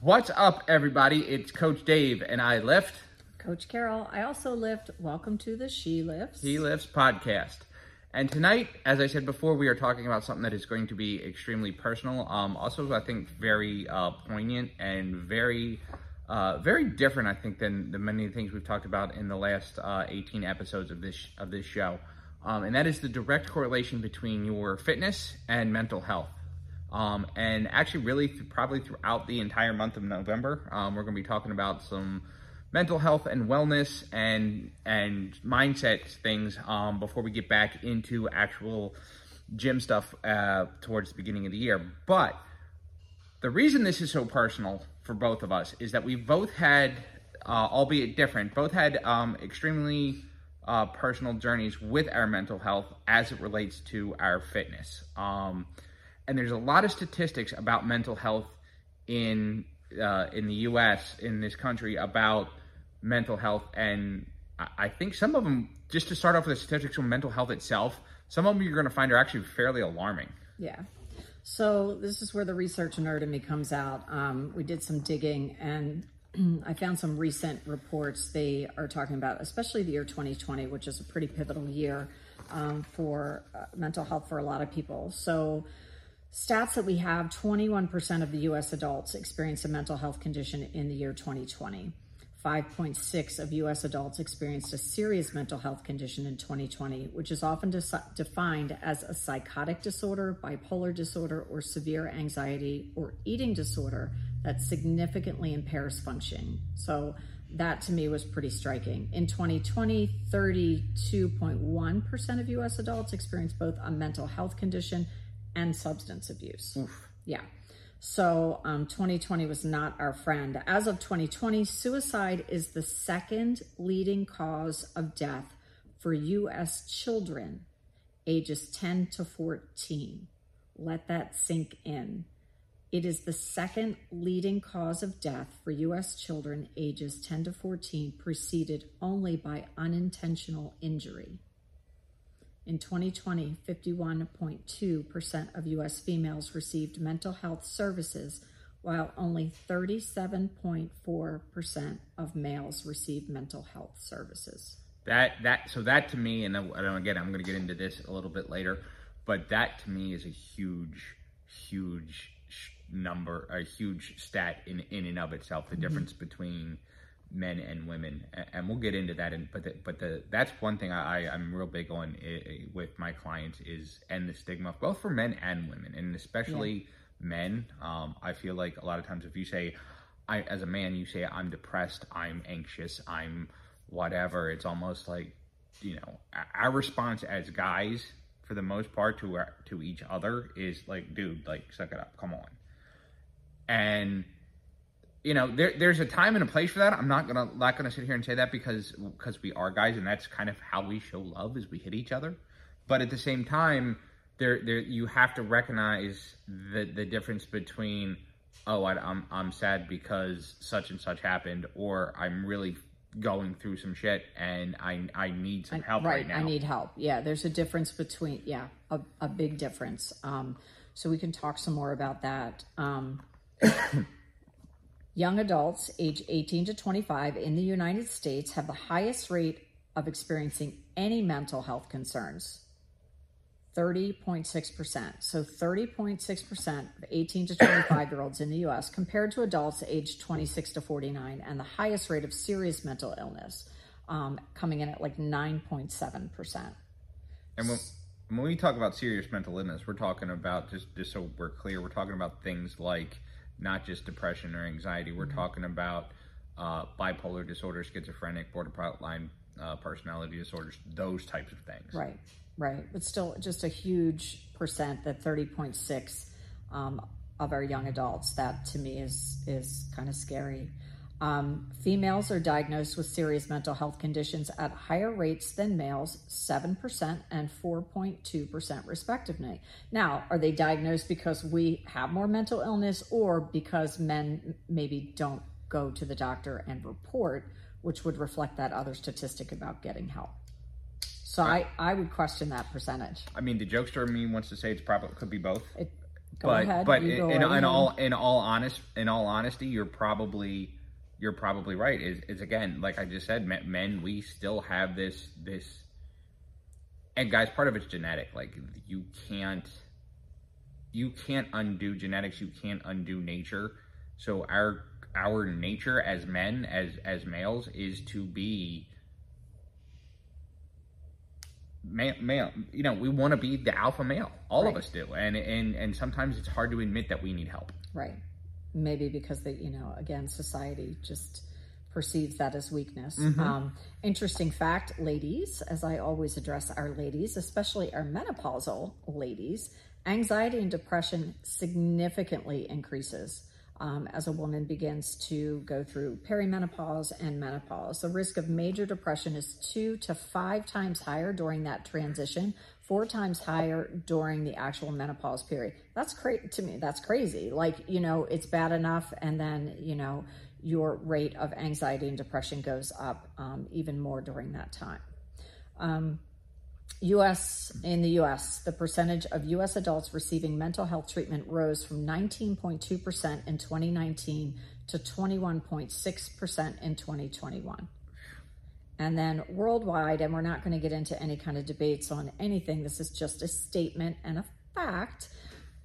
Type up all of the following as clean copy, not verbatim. What's up, everybody? It's Coach Dave, and I lift. Coach Carol, I also lift. Welcome to the She Lifts... He Lifts podcast. And tonight, as I said before, we are talking about something that is going to be extremely personal. Also, I think very poignant and very different, I think, than the many things we've talked about in the last 18 episodes of this show. And that is the direct correlation between your fitness and mental health. And actually really probably throughout the entire month of November, we're going to be talking about some mental health and wellness and mindset things before we get back into actual gym stuff towards the beginning of the year. But the reason this is so personal for both of us is that we both had, albeit different, both had extremely personal journeys with our mental health as it relates to our fitness. And there's a lot of statistics about mental health in the U.S., in this country, about mental health. And I think some of them, just to start off with the statistics on mental health itself, some of them you're going to find are actually fairly alarming. Yeah. So this is where the research nerd in me comes out. We did some digging, and I found some recent reports. They are talking about, especially the year 2020, which is a pretty pivotal year for mental health for a lot of people. So stats that we have, 21% of the U.S. adults experienced a mental health condition in the year 2020. 5.6% of U.S. adults experienced a serious mental health condition in 2020, which is often defined as a psychotic disorder, bipolar disorder, or severe anxiety or eating disorder that significantly impairs functioning. So that to me was pretty striking. In 2020, 32.1% of U.S. adults experienced both a mental health condition and substance abuse. Oof. Yeah. So 2020 was not our friend. As of 2020, suicide is the second leading cause of death for U.S. children ages 10 to 14. Let that sink in. It is the second leading cause of death for U.S. children ages 10 to 14, preceded only by unintentional injury. In 2020, 51.2% of U.S. females received mental health services, while only 37.4% of males received mental health services. That to me, and again, I'm going to get into this a little bit later, but that to me is a huge number, a huge stat in and of itself. The difference between men and women, and we'll get into that. But that's one thing I'm real big on with my clients is, and the stigma both for men and women, and especially men. I feel like a lot of times if you say, as a man, you say I'm depressed, I'm anxious, I'm whatever. It's almost like, you know, our response as guys for the most part to each other is like, dude, like suck it up, come on. And you know, there's a time and a place for that. I'm not gonna sit here and say that because we are guys, and that's kind of how we show love is we hit each other. But at the same time, there you have to recognize the difference between I'm sad because such and such happened, or I'm really going through some shit and I need some help right now. I need help. Yeah, there's a difference between a big difference. So we can talk some more about that. Young adults age 18 to 25 in the United States have the highest rate of experiencing any mental health concerns, 30.6%. So 30.6% of 18 to 25-year-olds in the U.S. compared to adults aged 26 to 49, and the highest rate of serious mental illness coming in at like 9.7%. And when we talk about serious mental illness, we're talking about, just so we're clear, we're talking about things like not just depression or anxiety. We're talking about bipolar disorder, schizophrenic, borderline personality disorders, those types of things. Right. But still just a huge percent, that 30.6% of our young adults. That to me is kind of scary. Females are diagnosed with serious mental health conditions at higher rates than males, 7% and 4.2% respectively. Now, are they diagnosed because we have more mental illness, or because men maybe don't go to the doctor and report, which would reflect that other statistic about getting help? So I would question that percentage. I mean, the jokester in me wants to say it could be both. It But in all honesty, you're probably right. Is again, like I just said, men, we still have this, and guys, part of it's genetic. Like you can't undo genetics. You can't undo nature. So our nature as men, as males, is to be male. You know, we want to be the alpha male. All of us do, and sometimes it's hard to admit that we need help. Right. Maybe because they, you know, again, society just perceives that as weakness. Mm-hmm. Interesting fact, ladies, as I always address our ladies, especially our menopausal ladies, anxiety and depression significantly increases as a woman begins to go through perimenopause and menopause. The risk of major depression is 2 to 5 times higher during that transition, 4 times higher during the actual menopause period. That's crazy to me. That's crazy. Like, you know, it's bad enough, and then, you know, your rate of anxiety and depression goes up even more during that time. In the U.S., the percentage of U.S. adults receiving mental health treatment rose from 19.2% in 2019 to 21.6% in 2021. And then worldwide, and we're not going to get into any kind of debates on anything, this is just a statement and a fact.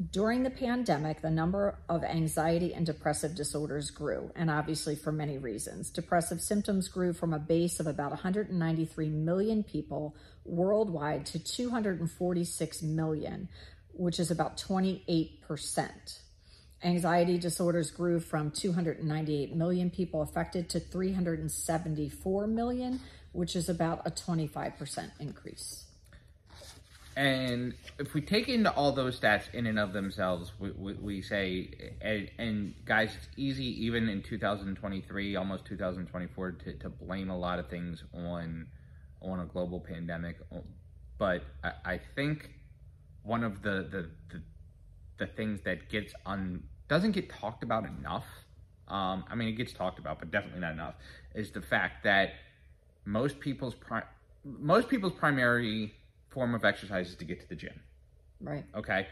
During the pandemic, the number of anxiety and depressive disorders grew, and obviously for many reasons. Depressive symptoms grew from a base of about 193 million people worldwide to 246 million, which is about 28%. Anxiety disorders grew from 298 million people affected to 374 million, which is about a 25% increase. And if we take into all those stats in and of themselves, we say, and guys, it's easy even in 2023, almost 2024, to blame a lot of things on a global pandemic. But I think one of the things that doesn't get talked about enough, I mean, it gets talked about, but definitely not enough, is the fact that most people's primary form of exercise is to get to the gym. Right. Okay.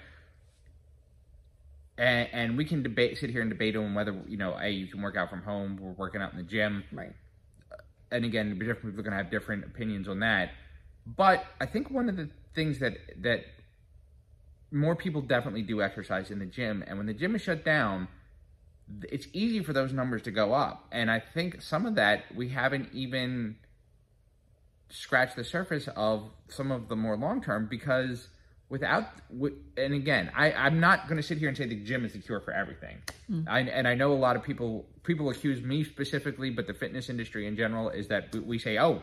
And we can sit here and debate on whether, you know, hey, you can work out from home, we're working out in the gym. Right. And again, different people are going to have different opinions on that. But I think one of the things that more people definitely do exercise in the gym. And when the gym is shut down, it's easy for those numbers to go up. And I think some of that, we haven't even scratched the surface of some of the more long-term, because and again, I'm not going to sit here and say the gym is the cure for everything. Mm. And I know a lot of people accuse me specifically, but the fitness industry in general, is that we say, oh,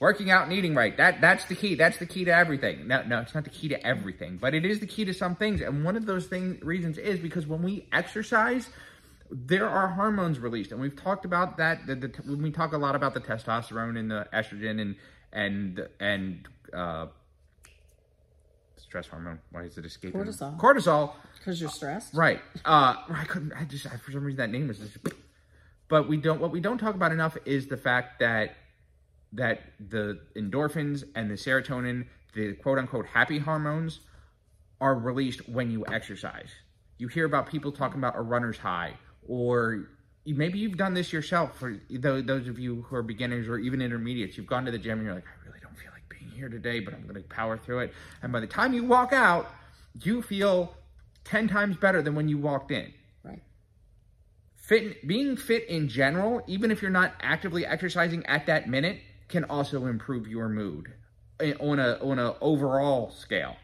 working out and eating right, that's the key. That's the key to everything. No, it's not the key to everything, but it is the key to some things. And one of those reasons is because when we exercise, there are hormones released. And we've talked about that. When we talk a lot about the testosterone and the estrogen and stress hormone. Why is it escaping? Cortisol. Cortisol. Because you're stressed. Right. For some reason that name was just. But what we don't talk about enough is the fact that the endorphins and the serotonin, the quote unquote happy hormones, are released when you exercise. You hear about people talking about a runner's high, or maybe you've done this yourself. For those of you who are beginners or even intermediates, you've gone to the gym and you're like, I really don't feel like being here today, but I'm going to power through it. And by the time you walk out, you feel 10 times better than when you walked in. Right. Being fit in general, even if you're not actively exercising at that minute, can also improve your mood on a overall scale.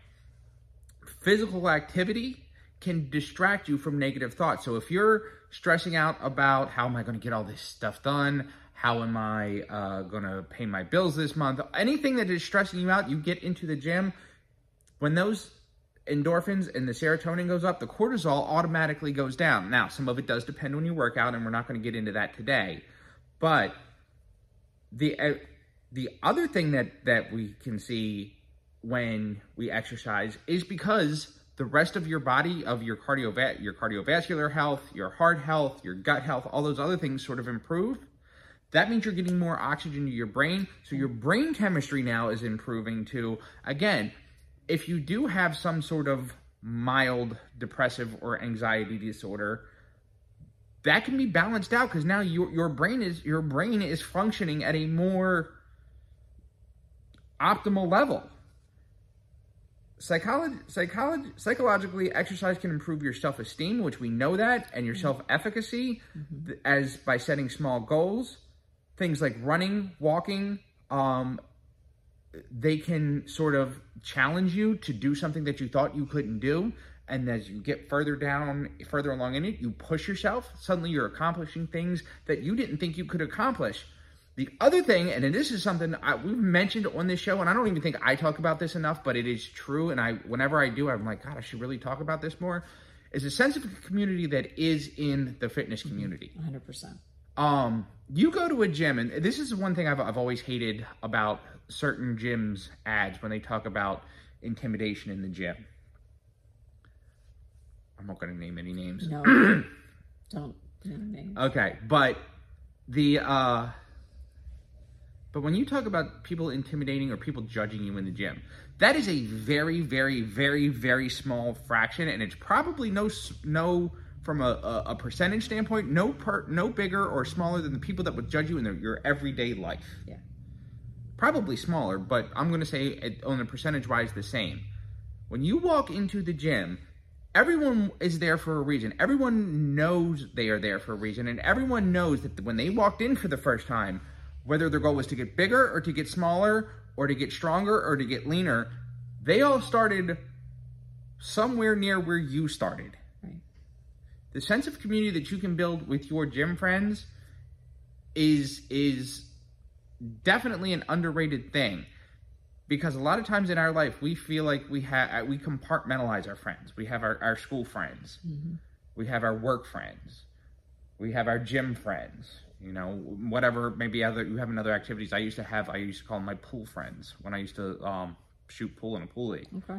Physical activity can distract you from negative thoughts. So if you're stressing out about how am I going to get all this stuff done, how am I going to pay my bills this month, anything that is stressing you out, you get into the gym. When those endorphins and the serotonin goes up, the cortisol automatically goes down. Now, some of it does depend on your workout, and we're not going to get into that today. But the other thing that we can see when we exercise is because the rest of your body, of your cardiovascular health, your heart health, your gut health, all those other things sort of improve. That means you're getting more oxygen to your brain. So your brain chemistry now is improving too. Again, if you do have some sort of mild depressive or anxiety disorder, that can be balanced out because now your brain is functioning at a more optimal level. Psychologically, exercise can improve your self-esteem, which we know that, and your self-efficacy as by setting small goals. Things like running, walking, they can sort of challenge you to do something that you thought you couldn't do. And as you get further along in it, you push yourself. Suddenly you're accomplishing things that you didn't think you could accomplish. The other thing, and this is something we've mentioned on this show, and I don't even think I talk about this enough, but it is true. And whenever I do, I'm like, God, I should really talk about this more, is a sense of community that is in the fitness community. 100%. You go to a gym, and this is one thing I've always hated about certain gyms' ads when they talk about intimidation in the gym. I'm not going to name any names. No, don't name names. Okay, but but when you talk about people intimidating or people judging you in the gym, that is a very, very, very, very small fraction, and it's probably no from a percentage standpoint, no bigger or smaller than the people that would judge you in your everyday life. Yeah, probably smaller, but I'm going to say on a percentage-wise the same. When you walk into the gym, everyone is there for a reason. Everyone knows they are there for a reason, and everyone knows that when they walked in for the first time, whether their goal was to get bigger or to get smaller or to get stronger or to get leaner, they all started somewhere near where you started. Right. The sense of community that you can build with your gym friends is definitely an underrated thing, because a lot of times in our life, we feel like we compartmentalize our friends. We have our school friends. Mm-hmm. We have our work friends. We have our gym friends. You know, whatever, maybe you have another activities. I used to call them my pool friends when I used to shoot pool in a pool league. Okay.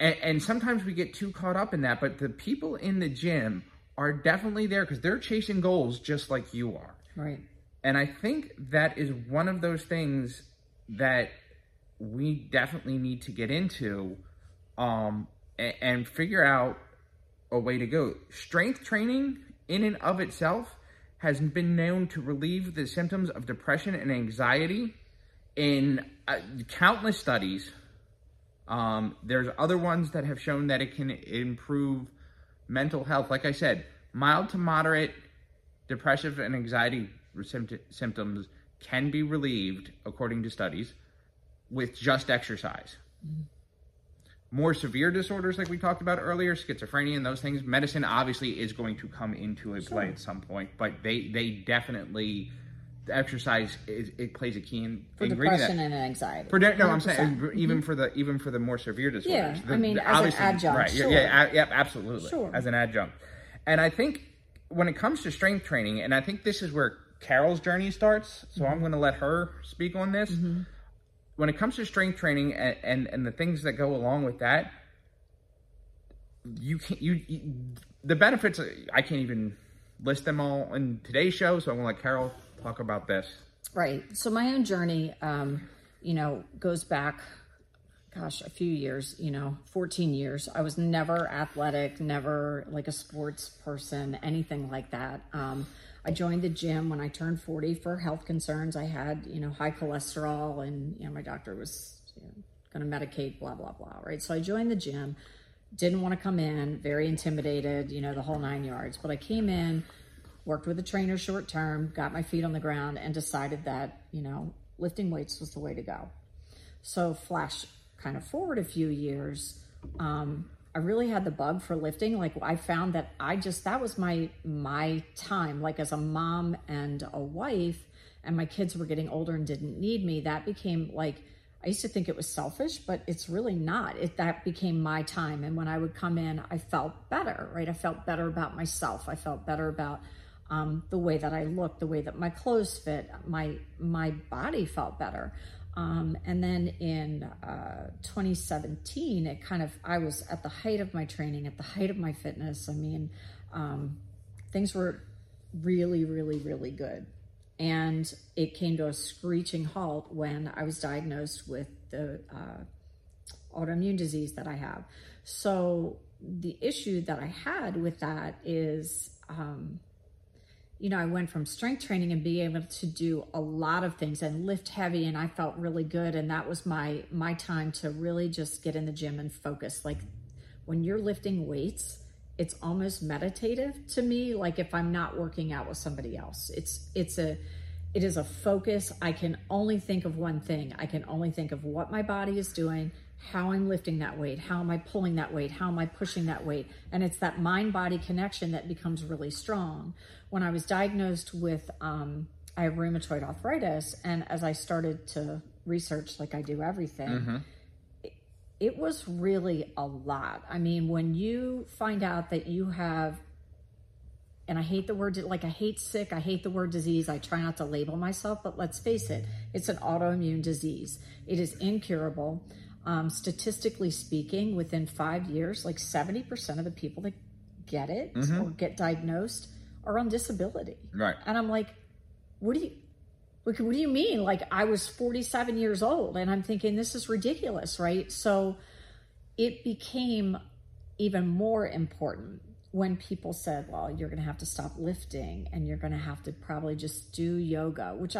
And sometimes we get too caught up in that, but the people in the gym are definitely there because they're chasing goals just like you are. Right. And I think that is one of those things that we definitely need to get into and figure out a way to go. Strength training in and of itself has been known to relieve the symptoms of depression and anxiety in countless studies. There's other ones that have shown that it can improve mental health. Like I said, mild to moderate depressive and anxiety symptoms can be relieved, according to studies, with just exercise. Mm-hmm. More severe disorders like we talked about earlier, schizophrenia and those things, medicine obviously is going to come into a play at some point, but they definitely, exercise, it plays a key ingredient. For depression and anxiety. I'm saying even for the more severe disorders. Yeah, as an adjunct. Right, sure. Yeah, absolutely. Sure. As an adjunct. And I think when it comes to strength training, and I think this is where Carol's journey starts, so I'm going to let her speak on this. Mm-hmm. When it comes to strength training and the things that go along with that, the benefits, I can't even list them all in today's show, so I'm going to let Carol talk about this. Right. So my own journey, goes back, gosh, a few years, 14 years. I was never athletic, never like a sports person, anything like that. I joined the gym when I turned 40 for health concerns. I had, high cholesterol, and my doctor was going to medicate, blah, blah, blah, right? So I joined the gym, didn't want to come in, very intimidated, the whole nine yards. But I came in, worked with a trainer short term, got my feet on the ground, and decided that, lifting weights was the way to go. So flash kind of forward a few years, I really had the bug for lifting. Like I found that that was my time, like as a mom and a wife, and my kids were getting older and didn't need me. That became like, I used to think it was selfish, but it's really not. That became my time. And when I would come in, I felt better, right? I felt better about myself. I felt better about the way that I looked, the way that my clothes fit, my body felt better. And then in 2017, I was at the height of my training, at the height of my fitness. Things were really, really, really good. And it came to a screeching halt when I was diagnosed with the autoimmune disease that I have. So the issue that I had with that is, you know, I went from strength training and being able to do a lot of things and lift heavy, and I felt really good. And that was my time to really just get in the gym and focus. Like when you're lifting weights, it's almost meditative to me. Like if I'm not working out with somebody else, it is a focus. I can only think of one thing. I can only think of what my body is doing, how I'm lifting that weight, how am I pulling that weight, how am I pushing that weight. And it's that mind-body connection that becomes really strong. When I was diagnosed with, I have rheumatoid arthritis, and as I started to research, like I do everything, it was really a lot. I mean, when you find out that you have, and I hate the word, like I hate sick, I hate the word disease, I try not to label myself, but let's face it, it's an autoimmune disease. It is incurable. Statistically speaking, within 5 years, like 70% of the people that get it or get diagnosed are on disability. Right. And I'm like, what do you mean? Like I was 47 years old and I'm thinking this is ridiculous, right? So it became even more important when people said, well, you're going to have to stop lifting and you're going to have to probably just do yoga, which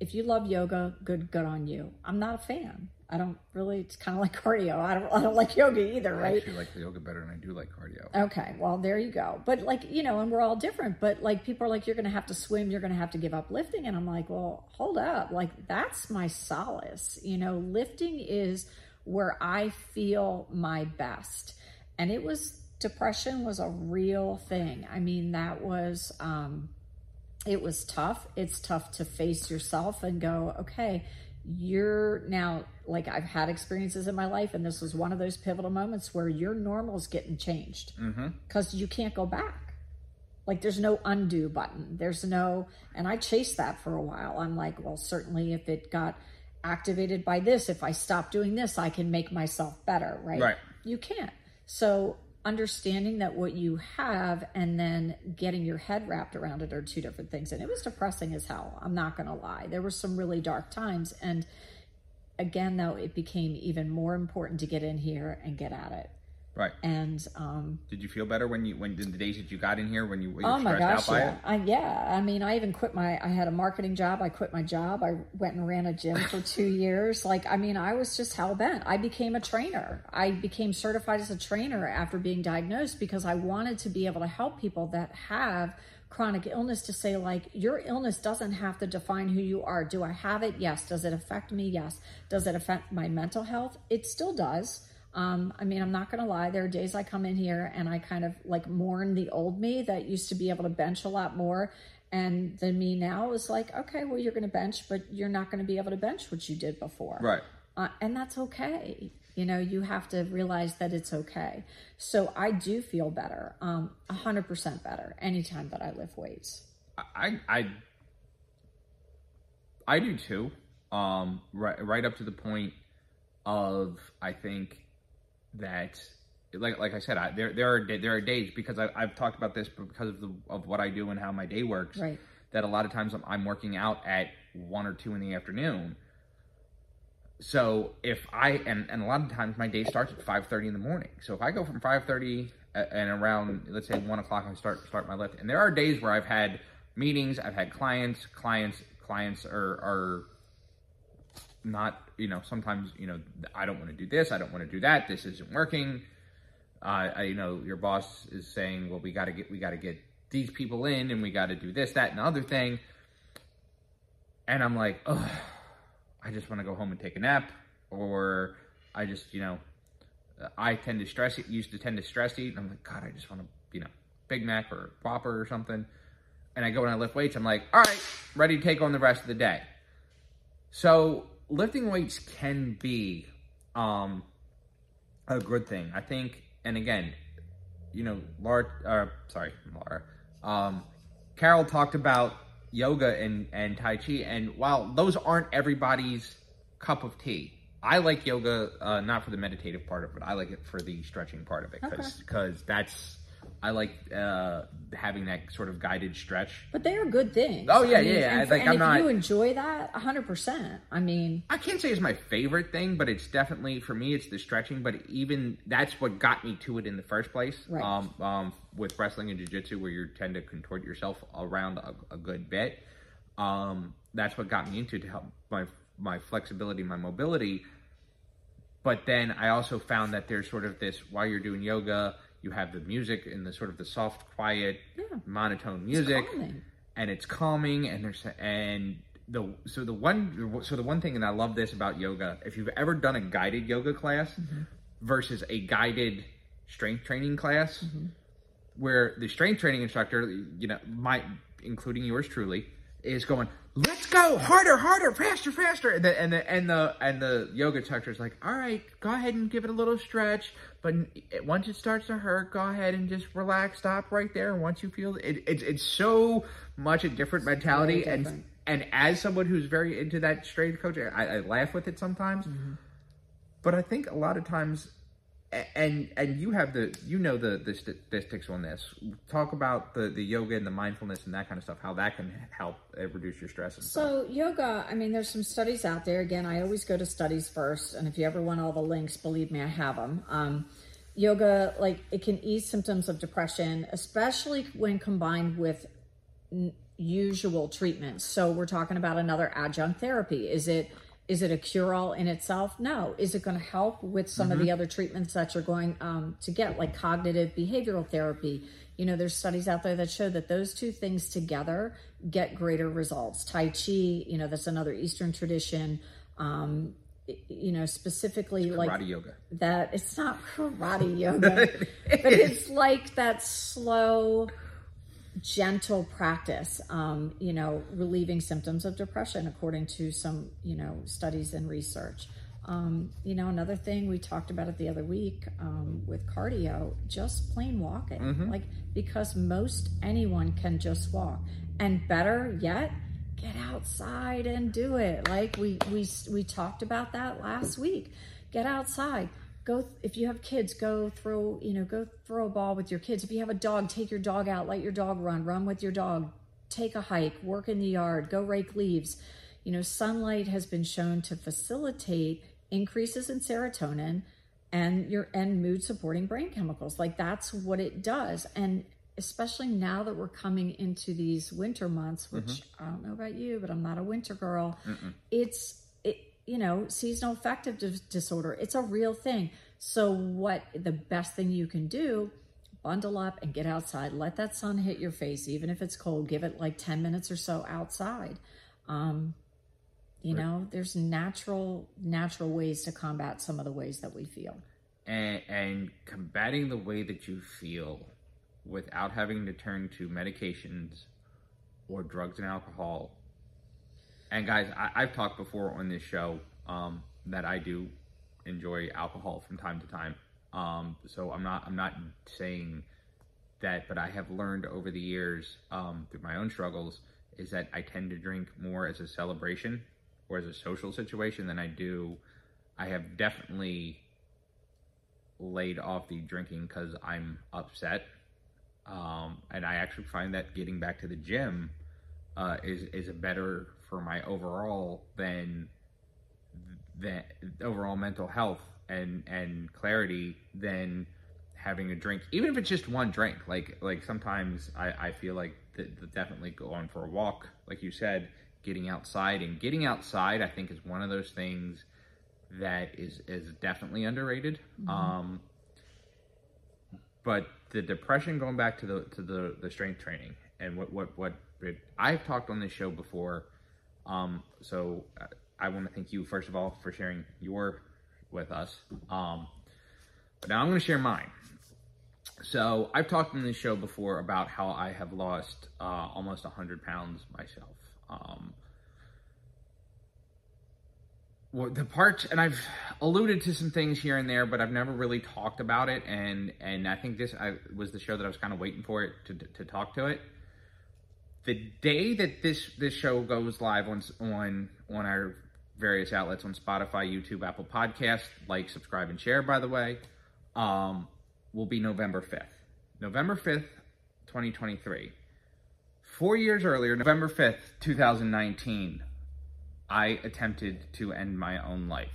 if you love yoga, good on you. I'm not a fan. I don't really, it's kind of like cardio. I don't like yoga either, right? I actually like the yoga better than I do like cardio. Okay, well, there you go. But like, you know, and we're all different, but like people are like, you're going to have to swim, you're going to have to give up lifting. And I'm like, well, hold up. Like that's my solace. You know, lifting is where I feel my best. And it was, depression was a real thing. I mean, that was, it was tough. It's tough to face yourself and go, okay, you're now, like I've had experiences in my life, and this was one of those pivotal moments where your normal's getting changed because you can't go back. Like there's no undo button. There's no, and I chased that for a while. I'm like, well, certainly if it got activated by this, if I stop doing this, I can make myself better, right? Right. You can't. So understanding that what you have and then getting your head wrapped around it are two different things. And it was depressing as hell. I'm not going to lie. There were some really dark times. And again, though, it became even more important to get in here and get at it. Right. And did you feel better when in the days that you got in here when you were stressed out by it? Yeah. I mean, I even quit I had a marketing job. I quit my job. I went and ran a gym for 2 years. Like, I mean, I was just hell bent. I became a trainer. I became certified as a trainer after being diagnosed because I wanted to be able to help people that have chronic illness to say, like, your illness doesn't have to define who you are. Do I have it? Yes. Does it affect me? Yes. Does it affect my mental health? It still does. I mean, I'm not going to lie. There are days I come in here and I kind of like mourn the old me that used to be able to bench a lot more. And the me now is like, okay, well, you're going to bench, but you're not going to be able to bench what you did before. Right. And that's okay. You know, you have to realize that it's okay. So I do feel better, 100% better anytime that I lift weights. I do too. Right up to the point of, I think, that like I said, there are days, because I've talked about this because of what I do and how my day works, right, that a lot of times I'm working out at 1 or 2 in the afternoon. So if and a lot of times my day starts at 5:30 in the morning. So if I go from 5:30 and around, let's say 1 o'clock, I start my lift. And there are days where I've had meetings, I've had clients are not, you know, sometimes, you know, I don't want to do this, I don't want to do that, this isn't working, you know, your boss is saying, well, we got to get these people in, and we got to do this, that, and the other thing. And I'm like, oh, I just want to go home and take a nap, or I just, you know, I used to tend to stress eat, and I'm like, God, I just want to, you know, Big Mac or Whopper or something. And I go and I lift weights, I'm like, all right, ready to take on the rest of the day. So lifting weights can be a good thing, I think. And again, you know, Carol talked about yoga and Tai Chi, and while those aren't everybody's cup of tea, I like yoga, not for the meditative part of it. I like it for the stretching part of it, because that's I like having that sort of guided stretch. But they are good things. Oh, yeah, I mean, yeah. And, like, and I'm if you enjoy that, 100%. I mean, I can't say it's my favorite thing, but it's definitely, for me, it's the stretching. But even that's what got me to it in the first place. Right. With wrestling and jiu-jitsu, where you tend to contort yourself around a good bit. That's what got me into to help my flexibility, my mobility. But then I also found that there's sort of this, while you're doing yoga, you have the music and the sort of the soft, quiet, monotone music, and it's calming. And there's the one thing, and I love this about yoga. If you've ever done a guided yoga class versus a guided strength training class, where the strength training instructor, you know, including yours truly, is going, "Let's go harder, harder, faster, faster," and the yoga instructor is like, "All right, go ahead and give it a little stretch, but once it starts to hurt, go ahead and just relax, stop right there. And once you feel it, it's so much a different mentality." Different. And as someone who's very into that strength coaching, I laugh with it sometimes, but I think a lot of times, and you have the statistics on this. Talk about the yoga and the mindfulness and that kind of stuff, how that can help reduce your stress. And so yoga, I mean, there's some studies out there. Again, I always go to studies first. And if you ever want all the links, believe me, I have them. Yoga, like, it can ease symptoms of depression, especially when combined with usual treatments. So we're talking about another adjunct therapy. Is it a cure-all in itself? No. Is it going to help with some of the other treatments that you're going to get, like cognitive behavioral therapy? You know, there's studies out there that show that those two things together get greater results. Tai Chi, you know, that's another Eastern tradition. You know, specifically like karate yoga. That it's not karate yoga, but it's like that slow, gentle practice, you know, relieving symptoms of depression, according to some, you know, studies and research. You know, another thing we talked about it the other week with cardio, just plain walking, like, because most anyone can just walk, and better yet, get outside and do it. Like we talked about that last week. Get outside. Go, if you have kids, go throw a ball with your kids. If you have a dog, take your dog out, let your dog run with your dog, take a hike, work in the yard, go rake leaves. You know, sunlight has been shown to facilitate increases in serotonin and mood supporting brain chemicals. Like, that's what it does. And especially now that we're coming into these winter months, which I don't know about you, but I'm not a winter girl. You know, seasonal affective disorder. It's a real thing. So what the best thing you can do, bundle up and get outside. Let that sun hit your face, even if it's cold. Give it like 10 minutes or so outside. You know, there's natural ways to combat some of the ways that we feel. And combating the way that you feel without having to turn to medications or drugs and alcohol. And guys, I've talked before on this show that I do enjoy alcohol from time to time. So I'm not saying that, but I have learned over the years through my own struggles is that I tend to drink more as a celebration or as a social situation than I do. I have definitely laid off the drinking because I'm upset. And I actually find that getting back to the gym is a better for my overall than overall mental health and clarity than having a drink, even if it's just one drink. Like sometimes I feel like definitely going for a walk, like you said, getting outside I think is one of those things that is definitely underrated. But the depression, going back to the strength training and what I've talked on this show before. So I want to thank you, first of all, for sharing your with us. But now I'm going to share mine. So I've talked on this show before about how I have lost almost 100 pounds myself. Well, the parts, and I've alluded to some things here and there, but I've never really talked about it. And I think this was the show that I was kind of waiting for it to talk to it. The day that this show goes live on our various outlets on Spotify, YouTube, Apple Podcasts, like, subscribe, and share, by the way, will be November 5th. November 5th, 2023. 4 years earlier, November 5th, 2019, I attempted to end my own life.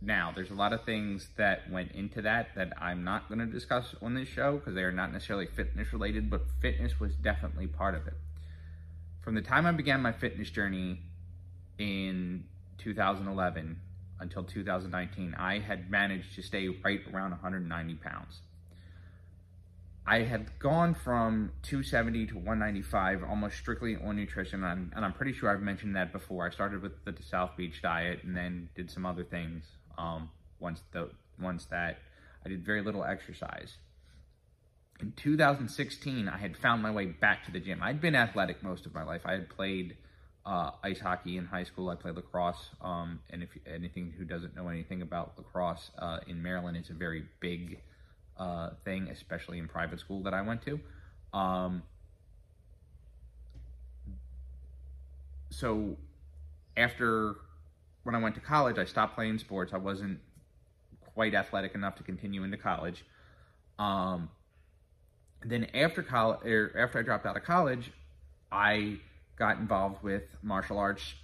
Now, there's a lot of things that went into that I'm not going to discuss on this show because they are not necessarily fitness related, but fitness was definitely part of it. From the time I began my fitness journey in 2011 until 2019, I had managed to stay right around 190 pounds. I had gone from 270 to 195 almost strictly on nutrition, and I'm pretty sure I've mentioned that before. I started with the South Beach diet and then did some other things. Once that, I did very little exercise. In 2016, I had found my way back to the gym. I'd been athletic most of my life. I had played ice hockey in high school. I played lacrosse, and if anything who doesn't know anything about lacrosse in Maryland, it's a very big thing, especially in private school that I went to. So after, when I went to college, I stopped playing sports. I wasn't quite athletic enough to continue into college. Then after college, or after I dropped out of college, I got involved with martial arts,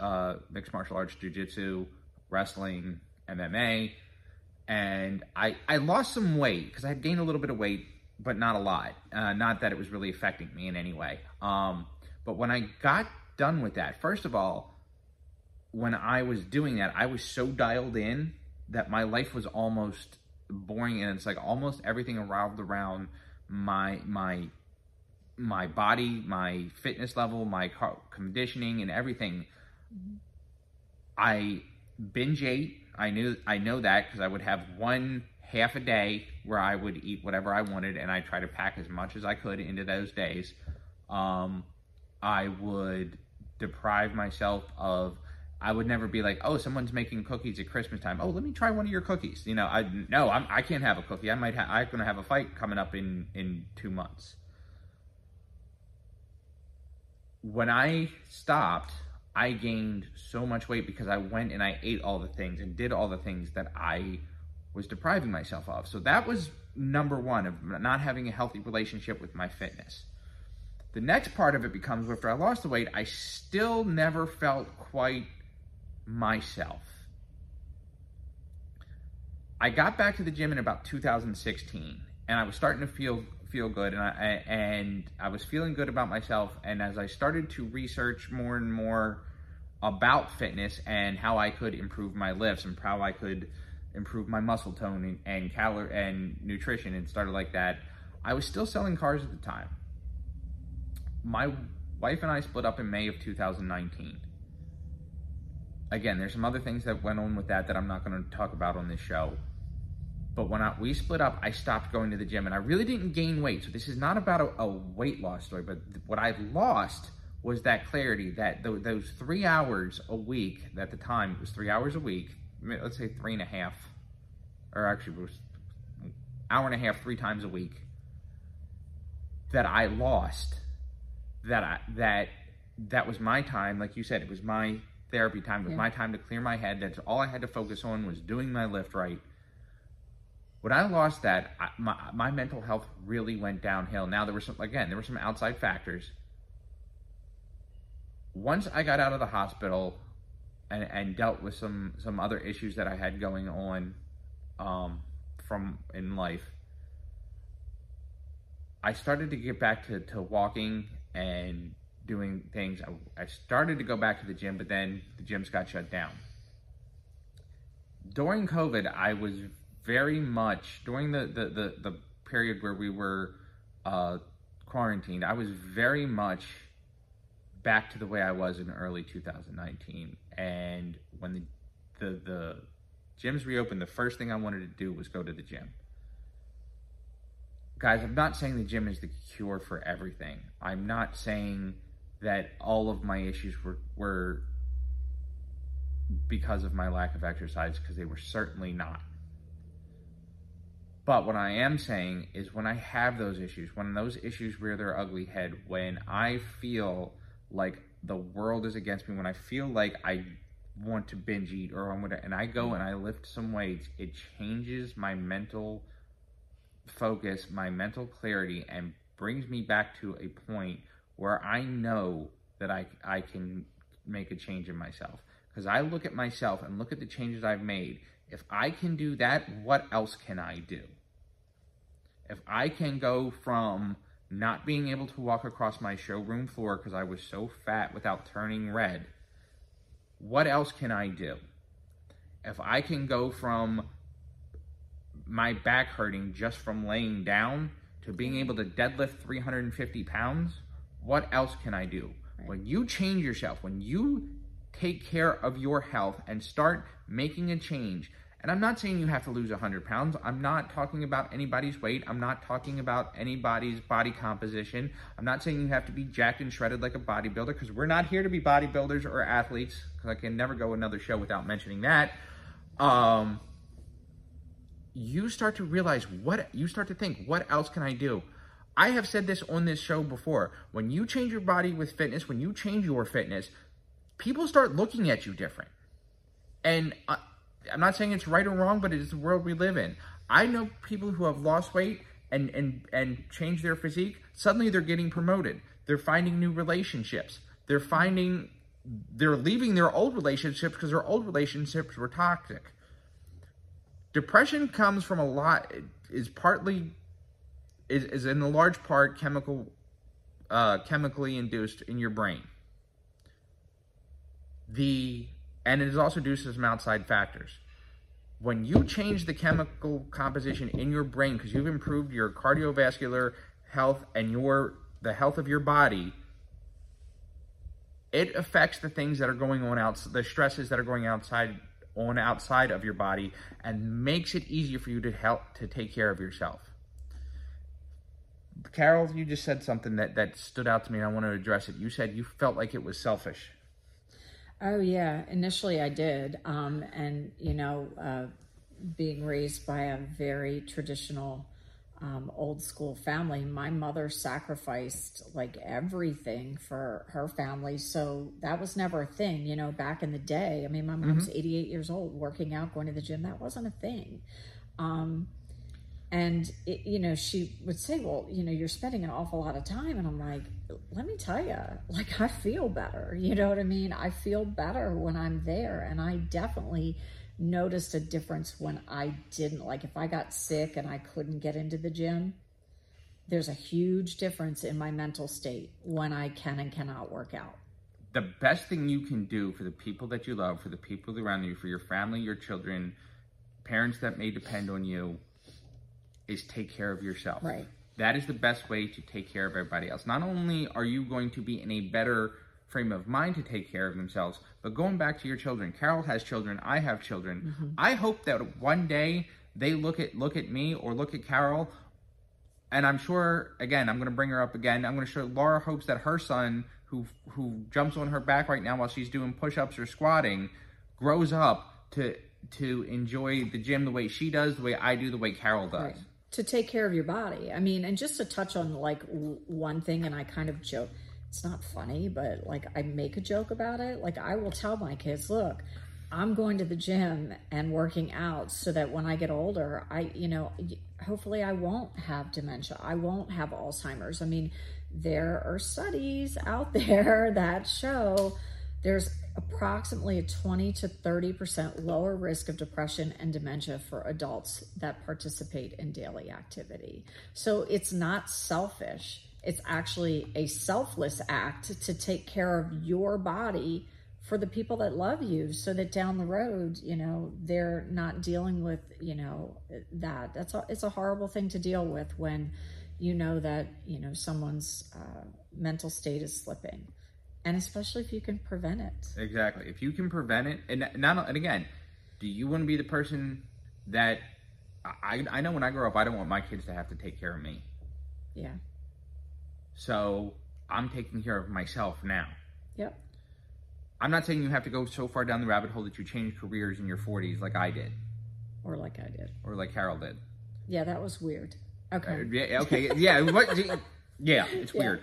mixed martial arts, jiu-jitsu, wrestling, MMA. And I lost some weight because I had gained a little bit of weight, but not a lot. Not that it was really affecting me in any way. But when I got done with that, first of all, when I was doing that, I was so dialed in that my life was almost boring. And it's like almost everything revolved around my body, my fitness level, my conditioning and everything. I binge ate. I know that because I would have one half a day where I would eat whatever I wanted, and I try to pack as much as I could into those days. I would deprive myself of, I would never be like, oh, someone's making cookies at Christmas time. Oh, let me try one of your cookies. You know, I can't have a cookie. I'm going to have a fight coming up in 2 months. When I stopped, I gained so much weight because I went and I ate all the things and did all the things that I was depriving myself of. So that was number one, of not having a healthy relationship with my fitness. The next part of it becomes, after I lost the weight, I still never felt quite myself. I got back to the gym in about 2016, and I was starting to feel good, and I was feeling good about myself. And as I started to research more and more about fitness and how I could improve my lifts and how I could improve my muscle tone and calorie and nutrition and started like that, I was still selling cars at the time. My wife and I split up in May of 2019. Again, there's some other things that went on with that I'm not going to talk about on this show. But when we split up, I stopped going to the gym, and I really didn't gain weight. So this is not about a weight loss story, but what I lost was that clarity, that those 3 hours a week, at the time it was 3 hours a week, let's say 3.5, or actually it was 1.5 hours, 3 times a week, that I lost, that was my time. Like you said, it was my therapy time, it was my time to clear my head. That's all I had to focus on, was doing my lift right. When I lost that, my mental health really went downhill. Now, there were some outside factors. Once I got out of the hospital and dealt with some other issues that I had going on in life, I started to get back to walking and doing things. I started to go back to the gym, but then the gyms got shut down. During COVID, I was very much, during the period where we were quarantined, I was very much back to the way I was in early 2019. And when the gyms reopened, the first thing I wanted to do was go to the gym. Guys, I'm not saying the gym is the cure for everything. I'm not saying that all of my issues were because of my lack of exercise, because they were certainly not. But what I am saying is, when I have those issues, when those issues rear their ugly head, when I feel like the world is against me, when I feel like I want to binge eat, and I go and I lift some weights, it changes my mental focus, my mental clarity, and brings me back to a point where I know that I can make a change in myself. Because I look at myself and look at the changes I've made. If I can do that, what else can I do? If I can go from not being able to walk across my showroom floor because I was so fat without turning red, what else can I do? If I can go from my back hurting just from laying down to being able to deadlift 350 pounds, what else can I do? Right. When you change yourself, when you take care of your health and start making a change, and I'm not saying you have to lose 100 pounds. I'm not talking about anybody's weight. I'm not talking about anybody's body composition. I'm not saying you have to be jacked and shredded like a bodybuilder, because we're not here to be bodybuilders or athletes, because I can never go another show without mentioning that. You start to realize you start to think, what else can I do? I have said this on this show before. When you change your body with fitness, when you change your fitness, people start looking at you different. And I'm not saying it's right or wrong, but it is the world we live in. I know people who have lost weight and changed their physique. Suddenly they're getting promoted. They're finding new relationships. They're leaving their old relationships because their old relationships were toxic. Depression comes from is in a large part chemically induced in your brain. And it is also due to some outside factors. When you change the chemical composition in your brain because you've improved your cardiovascular health and the health of your body, it affects the things that are going on outside, the stresses that are going outside of your body, and makes it easier for you to take care of yourself. Carol, you just said something that stood out to me, and I want to address it. You said you felt like it was selfish. Oh, yeah. Initially, I did. And, being raised by a very traditional, old school family, my mother sacrificed like everything for her family. So that was never a thing, back in the day. I mean, my mom's 88 years old, working out, going to the gym. That wasn't a thing. And, she would say, well, you're spending an awful lot of time. And I'm like, let me tell you, like, I feel better. You know what I mean? I feel better when I'm there. And I definitely noticed a difference when I didn't. Like, if I got sick and I couldn't get into the gym, there's a huge difference in my mental state when I can and cannot work out. The best thing you can do for the people that you love, for the people around you, for your family, your children, parents that may depend on you, is take care of yourself. Right. That is the best way to take care of everybody else. Not only are you going to be in a better frame of mind to take care of themselves, but going back to your children. Carol has children. I have children. Mm-hmm. I hope that one day they look at me or look at Carol, and I'm sure, again, I'm going to bring her up again. I'm going to show Laura hopes that her son, who jumps on her back right now while she's doing push-ups or squatting, grows up to enjoy the gym the way she does, the way I do, the way Carol does. Right. To take care of your body. I mean, and just to touch on like one thing, and I kind of joke, it's not funny, but like I make a joke about it. Like I will tell my kids, look, I'm going to the gym and working out so that when I get older, hopefully I won't have dementia. I won't have Alzheimer's. I mean, there are studies out there that show there's approximately a 20 to 30% lower risk of depression and dementia for adults that participate in daily activity. So it's not selfish. It's actually a selfless act to take care of your body for the people that love you, so that down the road, they're not dealing with, that. It's a horrible thing to deal with when you know that, someone's mental state is slipping. And especially if you can prevent it. Exactly. If you can prevent it, and again, do you want to be the person that I know when I grow up, I don't want my kids to have to take care of me. Yeah. So I'm taking care of myself now. Yep. I'm not saying you have to go so far down the rabbit hole that you change careers in your 40s like I did. Or like I did. Or like Carol did. Yeah, that was weird. Okay. Yeah. Yeah, it's weird.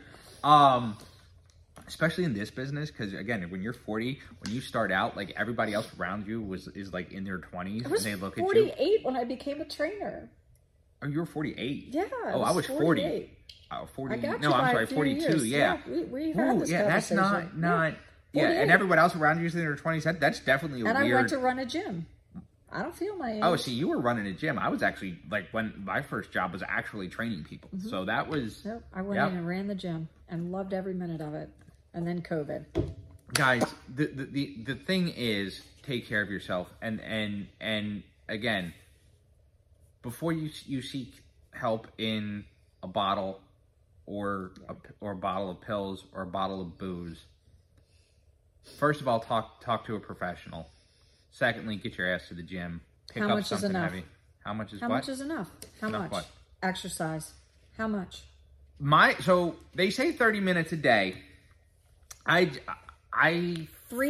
Especially in this business, because again, when you're 40, when you start out, like everybody else around you is like in their 20s, and they look at you. I was 48 when I became a trainer. Oh, you were 48. Yeah. Oh, I was 40. Oh, 40. No, I'm sorry, 42. Years. Yeah. We had this conversation. That's not. Yeah, and everyone else around you is in their 20s. That's definitely weird. And I went to run a gym. I don't feel my age. Oh, see, you were running a gym. I was actually, like, when my first job was actually training people. Mm-hmm. So that was... Yep. I went in and ran the gym and loved every minute of it. And then COVID. Guys, the thing is, take care of yourself. And again, before you seek help in a bottle or a bottle of pills or a bottle of booze, first of all, talk to a professional. Secondly, get your ass to the gym. Pick up something heavy. How much is enough? How much is enough? How much? Exercise. How much? So they say 30 minutes a day. 3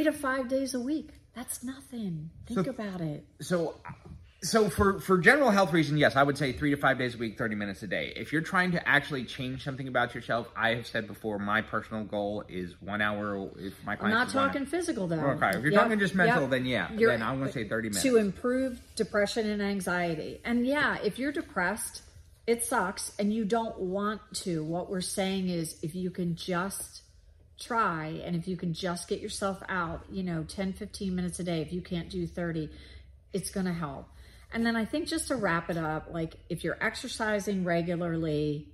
to 5 days a week. That's nothing. Think about it. So for general health reasons, yes, I would say 3 to 5 days a week, 30 minutes a day. If you're trying to actually change something about yourself, I have said before, my personal goal is 1 hour. If my clients I'm not talking physical, though. Okay. If you're talking just mental, then then I'm going to say 30 minutes. To improve depression and anxiety. And if you're depressed, it sucks and you don't want to. What we're saying is if you can just try and if you can just get yourself out, 10, 15 minutes a day, if you can't do 30, it's going to help. And then I think just to wrap it up, like if you're exercising regularly,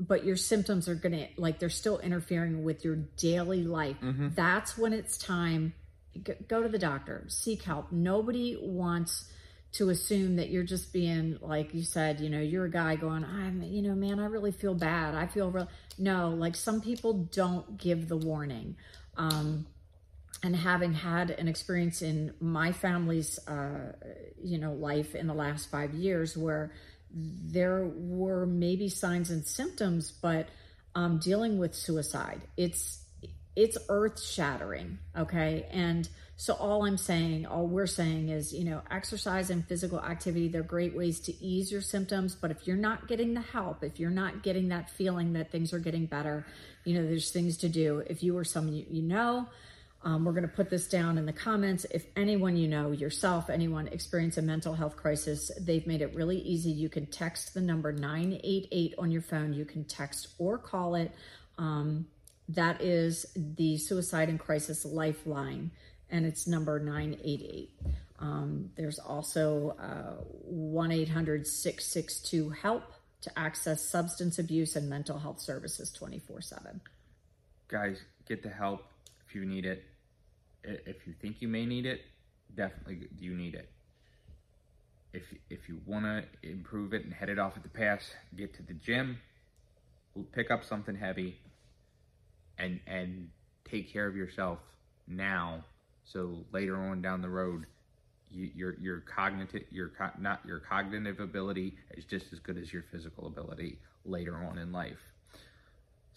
but your symptoms are they're still interfering with your daily life. Mm-hmm. That's when it's time, go to the doctor, seek help. Nobody wants to assume that you're just being, like you said, you're a guy going, man, I really feel bad. I feel real. No, like some people don't give the warning. And having had an experience in my family's, life in the last 5 years where there were maybe signs and symptoms, but dealing with suicide, it's earth shattering. Okay. And so all we're saying is, exercise and physical activity, they're great ways to ease your symptoms. But if you're not getting the help, if you're not getting that feeling that things are getting better, there's things to do. If you or someone we're going to put this down in the comments. If anyone, yourself, anyone experience a mental health crisis, they've made it really easy. You can text the number 988 on your phone. You can text or call it. That is the Suicide and Crisis Lifeline, and it's number 988. There's also 1-800-662-HELP to access substance abuse and mental health services 24/7. Guys, get the help if you need it. If you think you may need it, definitely you need it. If you want to improve it and head it off at the pass, get to the gym, pick up something heavy, and take care of yourself now. So later on down the road, your cognitive ability is just as good as your physical ability later on in life.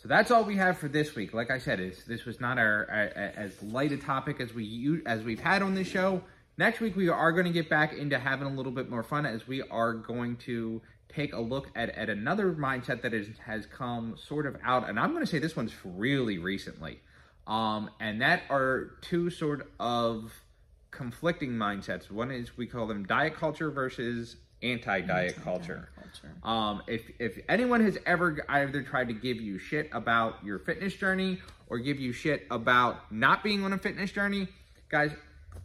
So that's all we have for this week. Like I said, this was not as light a topic as we've had on this show. Next week, we are going to get back into having a little bit more fun as we are going to take a look at another mindset that has come sort of out. And I'm going to say this one's really recently. And that are two sort of conflicting mindsets. One is we call them diet culture versus anti-diet culture. If anyone has ever either tried to give you shit about your fitness journey or give you shit about not being on a fitness journey, guys,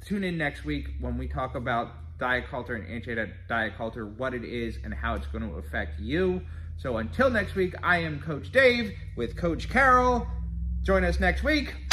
tune in next week when we talk about diet culture and anti-diet culture, what it is and how it's going to affect you. So until next week, I am Coach Dave with Coach Carol. Join us next week.